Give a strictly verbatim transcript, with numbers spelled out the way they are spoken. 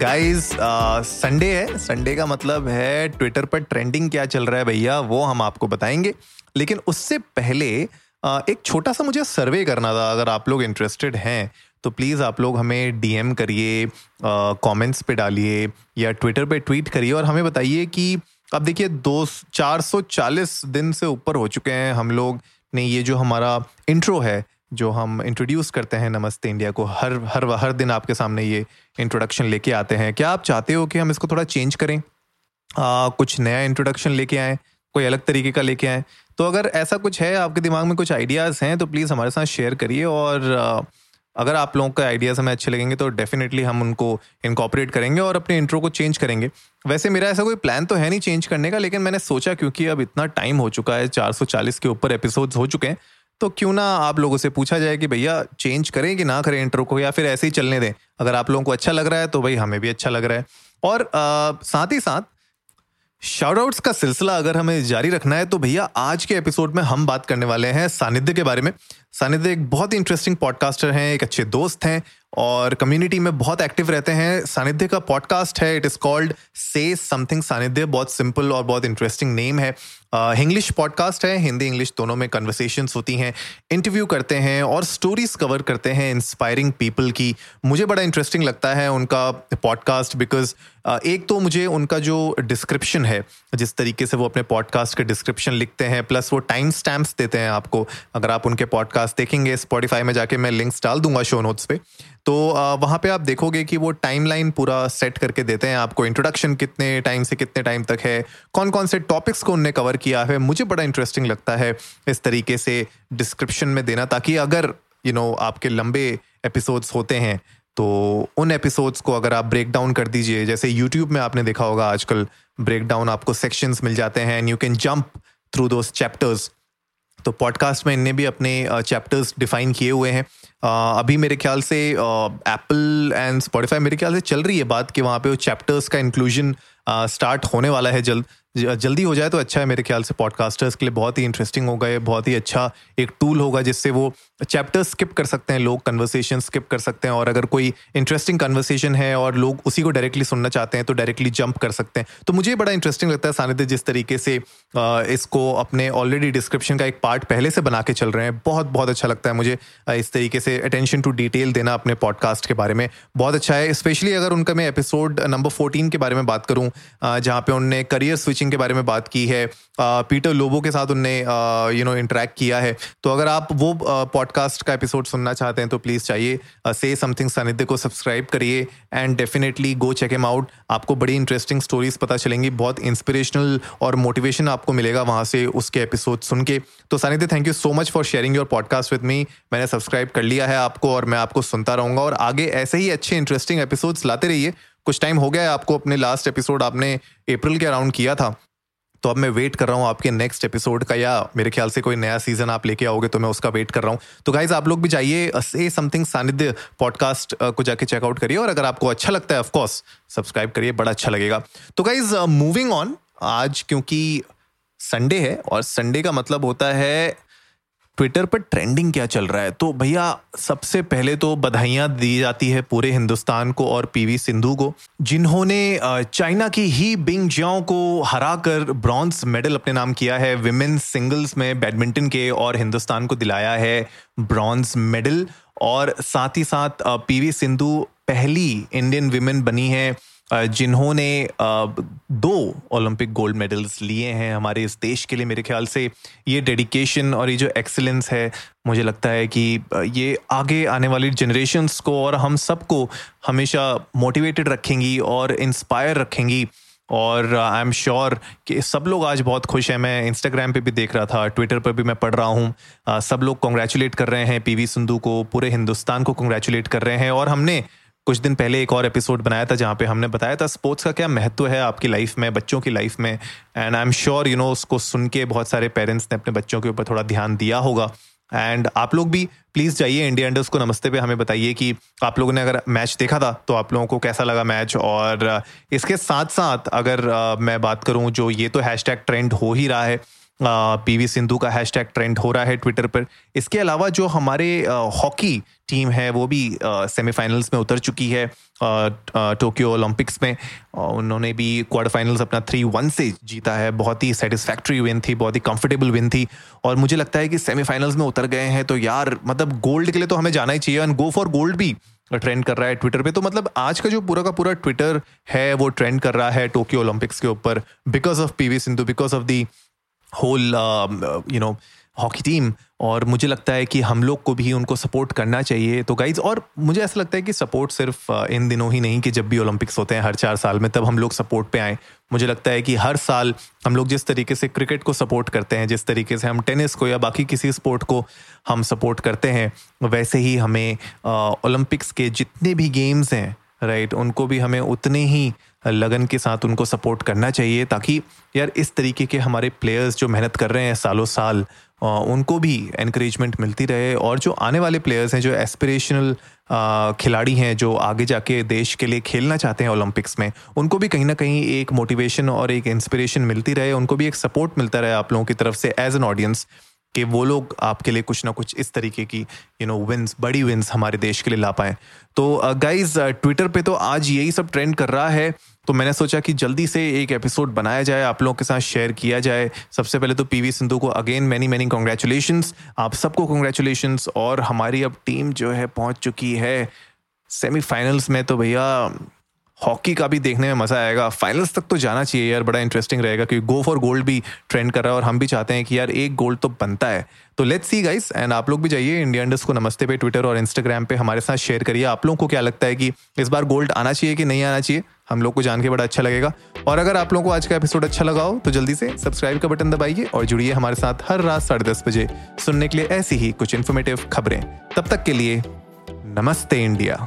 Guys, Sunday है। Sunday का मतलब है ट्विटर पर ट्रेंडिंग क्या चल रहा है भैया, वो हम आपको बताएंगे। लेकिन उससे पहले uh, एक छोटा सा मुझे सर्वे करना था। अगर आप लोग इंटरेस्टेड हैं तो प्लीज़ आप लोग हमें डीएम करिए, कमेंट्स uh, पे डालिए या ट्विटर पे ट्वीट करिए और हमें बताइए कि अब देखिए दो चार सौ चालीस दिन से ऊपर हो चुके हैं हम लोग ने ये जो हमारा इंट्रो है, जो हम इंट्रोड्यूस करते हैं नमस्ते इंडिया को, हर हर हर दिन आपके सामने ये इंट्रोडक्शन लेके आते हैं। क्या आप चाहते हो कि हम इसको थोड़ा चेंज करें, आ, कुछ नया इंट्रोडक्शन लेके आएँ, कोई अलग तरीके का लेके आएँ? तो अगर ऐसा कुछ है, आपके दिमाग में कुछ आइडियाज़ हैं, तो प्लीज़ हमारे साथ शेयर करिए। और आ, अगर आप लोगों का आइडियाज़ हमें अच्छे लगेंगे तो डेफिनेटली हम उनको इनकॉर्पोरेट करेंगे और अपने इंट्रो को चेंज करेंगे। वैसे मेरा ऐसा कोई प्लान तो है नहीं चेंज करने का, लेकिन मैंने सोचा क्योंकि अब इतना टाइम हो चुका है, चार सौ चालीस के ऊपर एपिसोड्स हो चुके हैं, तो क्यों ना आप लोगों से पूछा जाए कि भैया चेंज करें कि ना करें इंट्रो को, या फिर ऐसे ही चलने दें। अगर आप लोगों को अच्छा लग रहा है तो भाई हमें भी अच्छा लग रहा है। और आ, साथ ही साथ शाउटआउट्स का सिलसिला अगर हमें जारी रखना है तो भैया आज के एपिसोड में हम बात करने वाले हैं सानिध्य के बारे में। सानिध्य एक बहुत ही इंटरेस्टिंग पॉडकास्टर हैं, एक अच्छे दोस्त हैं और कम्युनिटी में बहुत एक्टिव रहते हैं। सानिध्य का पॉडकास्ट है it is called say something. Saanidhya बहुत सिंपल और बहुत इंटरेस्टिंग नेम है। इंग्लिश पॉडकास्ट है, हिंदी इंग्लिश दोनों में कन्वर्सेशंस होती हैं, इंटरव्यू करते हैं और स्टोरीज कवर करते हैं इंस्पायरिंग पीपल की। मुझे बड़ा इंटरेस्टिंग लगता है उनका पॉडकास्ट, बिकॉज एक तो मुझे उनका जो डिस्क्रिप्शन है, जिस तरीके से वो अपने पॉडकास्ट के डिस्क्रिप्शन लिखते हैं, प्लस वो टाइम स्टैम्प्स देते हैं आपको। अगर आप उनके पॉडकास्ट देखेंगे स्पॉटिफाई में जाके, मैं लिंक्स डाल दूंगा शो नोट्स पे, तो वहाँ पे आप देखोगे कि वो टाइमलाइन पूरा सेट करके देते हैं आपको। इंट्रोडक्शन कितने टाइम से कितने टाइम तक है, कौन कौन से टॉपिक्स को उनने कवर किया है। मुझे बड़ा इंटरेस्टिंग लगता है इस तरीके से डिस्क्रिप्शन में देना, ताकि अगर यू नो आपके लंबे एपिसोड्स होते हैं तो उन एपिसोड्स को अगर आप ब्रेक डाउन कर दीजिए। जैसे यूट्यूब में आपने देखा होगा आजकल ब्रेक डाउन आपको सेक्शंस मिल जाते हैं, and you can jump through those chapters. तो पॉडकास्ट में इनने भी अपने चैप्टर्स डिफाइन किए हुए हैं। Uh, अभी मेरे ख्याल से एप्पल एंड स्पॉटिफाई मेरे ख्याल से चल रही है बात कि वहाँ पे वो चैप्टर्स का इंक्लूजन स्टार्ट uh, होने वाला है। जल्द ज, जल्दी हो जाए तो अच्छा है। मेरे ख्याल से पॉडकास्टर्स के लिए बहुत ही इंटरेस्टिंग होगा, ये बहुत ही अच्छा एक टूल होगा जिससे वो चैप्टर्स स्किप कर सकते हैं लोग, कन्वर्सेशन स्किप कर सकते हैं। और अगर कोई इंटरेस्टिंग कन्वर्सेशन है और लोग उसी को डायरेक्टली सुनना चाहते हैं तो डायरेक्टली जंप कर सकते हैं। तो मुझे बड़ा इंटरेस्टिंग लगता है सानिध्य जिस तरीके से इसको अपने ऑलरेडी डिस्क्रिप्शन का एक पार्ट पहले से बना के चल रहे हैं। बहुत बहुत अच्छा लगता है मुझे इस तरीके से अटेंशन टू डिटेल देना अपने पॉडकास्ट के बारे में, बहुत अच्छा है। स्पेशली अगर उनका मैं एपिसोड नंबर फोर्टीन के बारे में बात करूँ, जहाँ पे उनने करियर स्विचिंग के बारे में बात की है, पीटर लोबो के साथ उनने यू नो इंटरेक्ट किया है। तो अगर आप वो पॉडकास्ट का एपिसोड सुनना चाहते हैं तो प्लीज़ चाहिए से समथिंग सानिध्य को सब्सक्राइब करिए and definitely go check him out. आपको बड़ी इंटरेस्टिंग स्टोरीज पता चलेंगी, बहुत इंस्पिरेशनल और मोटिवेशन आपको मिलेगा वहाँ से उसके एपिसोड सुन के। तो Saanidhya, thank you so much for sharing your podcast with me. मैंने सब्सक्राइब कर लिया है आपको और मैं आपको सुनता रहूँगा, और आगे ऐसे ही अच्छे इंटरेस्टिंग एपिसोड्स लाते रहिए। कुछ टाइम हो गया है आपको, अपने लास्ट एपिसोड आपने अप्रैल के अराउंड किया था, तो अब मैं वेट कर रहा हूँ आपके नेक्स्ट एपिसोड का, या मेरे ख्याल से कोई नया सीजन आप लेके आओगे तो मैं उसका वेट कर रहा हूँ। तो गाइज, आप लोग भी जाइए से समथिंग सानिध्य पॉडकास्ट को जाके चेकआउट करिए, और अगर आपको अच्छा लगता है ऑफकोर्स सब्सक्राइब करिए, बड़ा अच्छा लगेगा। तो गाइज, मूविंग ऑन, आज क्योंकि संडे है और संडे का मतलब होता है ट्विटर पर ट्रेंडिंग क्या चल रहा है। तो भैया सबसे पहले तो बधाइयाँ दी जाती है पूरे हिंदुस्तान को और पीवी सिंधु को, जिन्होंने चाइना की ही बिंग जियाओं को हराकर ब्रॉन्ज मेडल अपने नाम किया है विमेन्स सिंगल्स में बैडमिंटन के, और हिंदुस्तान को दिलाया है ब्रॉन्ज मेडल। और साथ ही साथ पीवी सिंधु पहली इंडियन विमेन बनी है जिन्होंने दो ओलंपिक गोल्ड मेडल्स लिए हैं हमारे इस देश के लिए। मेरे ख्याल से ये डेडिकेशन और ये जो एक्सेलेंस है, मुझे लगता है कि ये आगे आने वाली जनरेशन्स को और हम सबको हमेशा मोटिवेटेड रखेंगी और इंस्पायर रखेंगी। और आई एम श्योर कि सब लोग आज बहुत खुश हैं। मैं इंस्टाग्राम पे भी देख रहा था, ट्विटर पर भी मैं पढ़ रहा हूँ, uh, सब लोग कॉन्ग्रेचुलेट कर रहे हैं पीवी सिंधु को, पूरे हिंदुस्तान को कॉन्ग्रेचुलेट कर रहे हैं। और हमने कुछ दिन पहले एक और एपिसोड बनाया था जहाँ पे हमने बताया था स्पोर्ट्स का क्या महत्व है आपकी लाइफ में, बच्चों की लाइफ में. And I am sure you know उसको सुन के बहुत सारे पेरेंट्स ने अपने बच्चों के ऊपर थोड़ा ध्यान दिया होगा. एंड आप लोग भी प्लीज़ जाइए इंडिया अंडर्स को नमस्ते पे, हमें बताइए कि आप लोगों ने अगर मैच देखा था तो आप लोगों को कैसा लगा मैच. और इसके साथ साथ अगर मैं बात करूं, जो ये तो हैशटैग ट्रेंड हो ही रहा है, पीवी सिंधु का हैशटैग ट्रेंड हो रहा है ट्विटर पर. इसके अलावा जो हमारे हॉकी टीम है वो भी सेमीफाइनल्स में उतर चुकी है टोक्यो ओलंपिक्स में. उन्होंने भी क्वार्टर फाइनल्स अपना थ्री वन से जीता है. बहुत ही सेटिस्फैक्ट्री विन थी, बहुत ही कंफर्टेबल विन थी. और मुझे लगता है कि सेमीफाइनल्स में उतर गए हैं तो यार मतलब गोल्ड के लिए तो हमें जाना ही चाहिए. एंड गो फॉर गोल्ड भी ट्रेंड कर रहा है ट्विटर पे. तो मतलब आज का जो पूरा का पूरा ट्विटर है वो ट्रेंड कर रहा है टोक्यो ओलंपिक्स के ऊपर because of PV Sindhu, because of the whole you know hockey team. और मुझे लगता है कि हम लोग को भी उनको सपोर्ट करना चाहिए. तो गाइज, और मुझे ऐसा लगता है कि सपोर्ट सिर्फ इन दिनों ही नहीं कि जब भी ओलंपिक्स होते हैं हर चार साल में तब हम लोग सपोर्ट पे आएँ. मुझे लगता है कि हर साल हम लोग जिस तरीके से क्रिकेट को सपोर्ट करते हैं, जिस तरीके से हम टेनिस को या बाकी किसी स्पोर्ट को हम सपोर्ट करते हैं, वैसे ही हमें ओलंपिक्स के जितने भी गेम्स हैं राइट, उनको भी हमें उतने ही लगन के साथ उनको सपोर्ट करना चाहिए ताकि यार इस तरीके के हमारे प्लेयर्स जो मेहनत कर रहे हैं सालों साल उनको भी एनकरेजमेंट मिलती रहे. और जो आने वाले प्लेयर्स हैं, जो एस्पिरेशनल खिलाड़ी हैं, जो आगे जाके देश के लिए खेलना चाहते हैं ओलंपिक्स में, उनको भी कहीं ना कहीं एक मोटिवेशन और एक इंस्पिरेशन मिलती रहे, उनको भी एक सपोर्ट मिलता रहे आप लोगों की तरफ से एज एन ऑडियंस कि वो लोग आपके लिए कुछ ना कुछ इस तरीके की यू नो विंस, बड़ी विंस हमारे देश के लिए ला पाएँ. तो गाइज़ ट्विटर पे तो आज यही सब ट्रेंड कर रहा है तो मैंने सोचा कि जल्दी से एक एपिसोड बनाया जाए, आप लोगों के साथ शेयर किया जाए. सबसे पहले तो पीवी सिंधु को अगेन मैनी मैनी कॉन्ग्रेचुलेशंस, आप सबको कॉन्ग्रेचुलेशंस. और हमारी अब टीम जो है पहुंच चुकी है सेमीफाइनल्स में तो भैया हॉकी का भी देखने में मज़ा आएगा. फाइनल्स तक तो जाना चाहिए यार, बड़ा इंटरेस्टिंग रहेगा क्योंकि गो फॉर गोल्ड भी ट्रेंड कर रहा है और हम भी चाहते हैं कि यार एक गोल्ड तो बनता है. तो लेट्स सी गाइस. एंड आप लोग भी जाइए इंडिया अंडर्स को नमस्ते पे ट्विटर और इंस्टाग्राम पे हमारे साथ शेयर करिए आप लोगों को क्या लगता है कि इस बार गोल्ड आना चाहिए कि नहीं आना चाहिए. हम लोग को जान के बड़ा अच्छा लगेगा. और अगर आप लोगों को आज का एपिसोड अच्छा लगा हो तो जल्दी से सब्सक्राइब का बटन दबाइए और जुड़िए हमारे साथ हर रात साढ़े दस बजे सुनने के लिए ऐसी ही कुछ इन्फॉर्मेटिव खबरें. तब तक के लिए नमस्ते इंडिया.